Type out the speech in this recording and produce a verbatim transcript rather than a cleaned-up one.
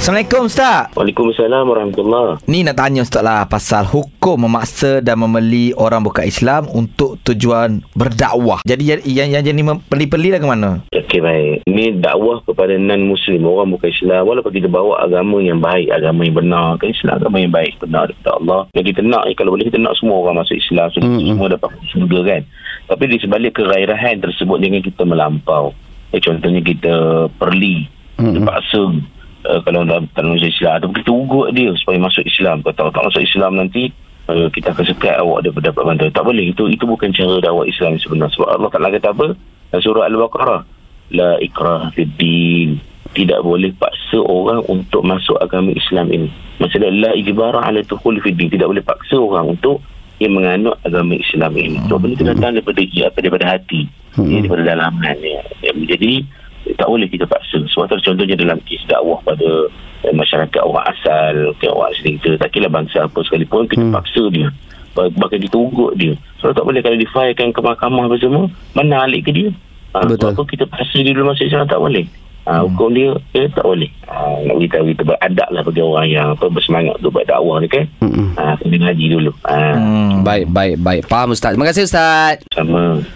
Assalamualaikum Ustaz. Waalaikumsalam warahmatullah. Ni nak tanya Ustaz lah pasal hukum memaksa dan membeli orang bukan Islam untuk tujuan berdakwah. Jadi yang yang jadi peli-peli lah ke mana? Okey baik. Ni dakwah kepada non-Muslim, orang bukan Islam, walaupun kita bawa agama yang baik, agama yang benar, kan Islam agama yang baik, benar daripada Allah. Yang kita nak ni kalau boleh kita nak semua orang masuk Islam, mm-hmm. semua dapat surga kan. Tapi di sebalik kerairahan tersebut dengan kita melampau. Eh, contohnya kita perli, mm-hmm. terpaksa Uh, kalau dalam manusia Islam atau kita ugut dia supaya masuk Islam, kalau tak masuk Islam nanti uh, kita akan sekat awak daripada dapat bantuan. Tak boleh, itu itu bukan cara dakwah Islam sebenarnya. Sebab Allah Taala kata apa dalam surah Al-Baqarah, la ikraha fid din, tidak boleh paksa orang untuk masuk agama Islam ini. Maksudnya la ijbara ala dukhul fid din, tidak boleh paksa orang untuk yang menganut agama Islam ini. Sebab benda itu datang daripada daripada hati, daripada dalaman ya. Jadi tak boleh kita paksa. Sebab contohnya dalam kes dakwah pada eh, masyarakat orang asal, okay, orang asli kita, tak kira bangsa apa sekalipun, kita hmm. paksa dia, bahkan kita ugut dia. Sebab tak boleh kalau difailkan ke mahkamah apa semua, mana alik ke dia? Ha, betul. Sebab kita paksa dia dulu masuk Islam, tak boleh. Ha, hukum hmm. dia, eh, tak boleh. Ha, nak beritahu kita beradab lah bagi orang yang apa, bersemangat untuk buat dakwah ni kan. Hmm. Ha, kena ngaji dulu. Ha. Hmm. Baik, baik, baik. Faham Ustaz. Terima kasih Ustaz. Sama.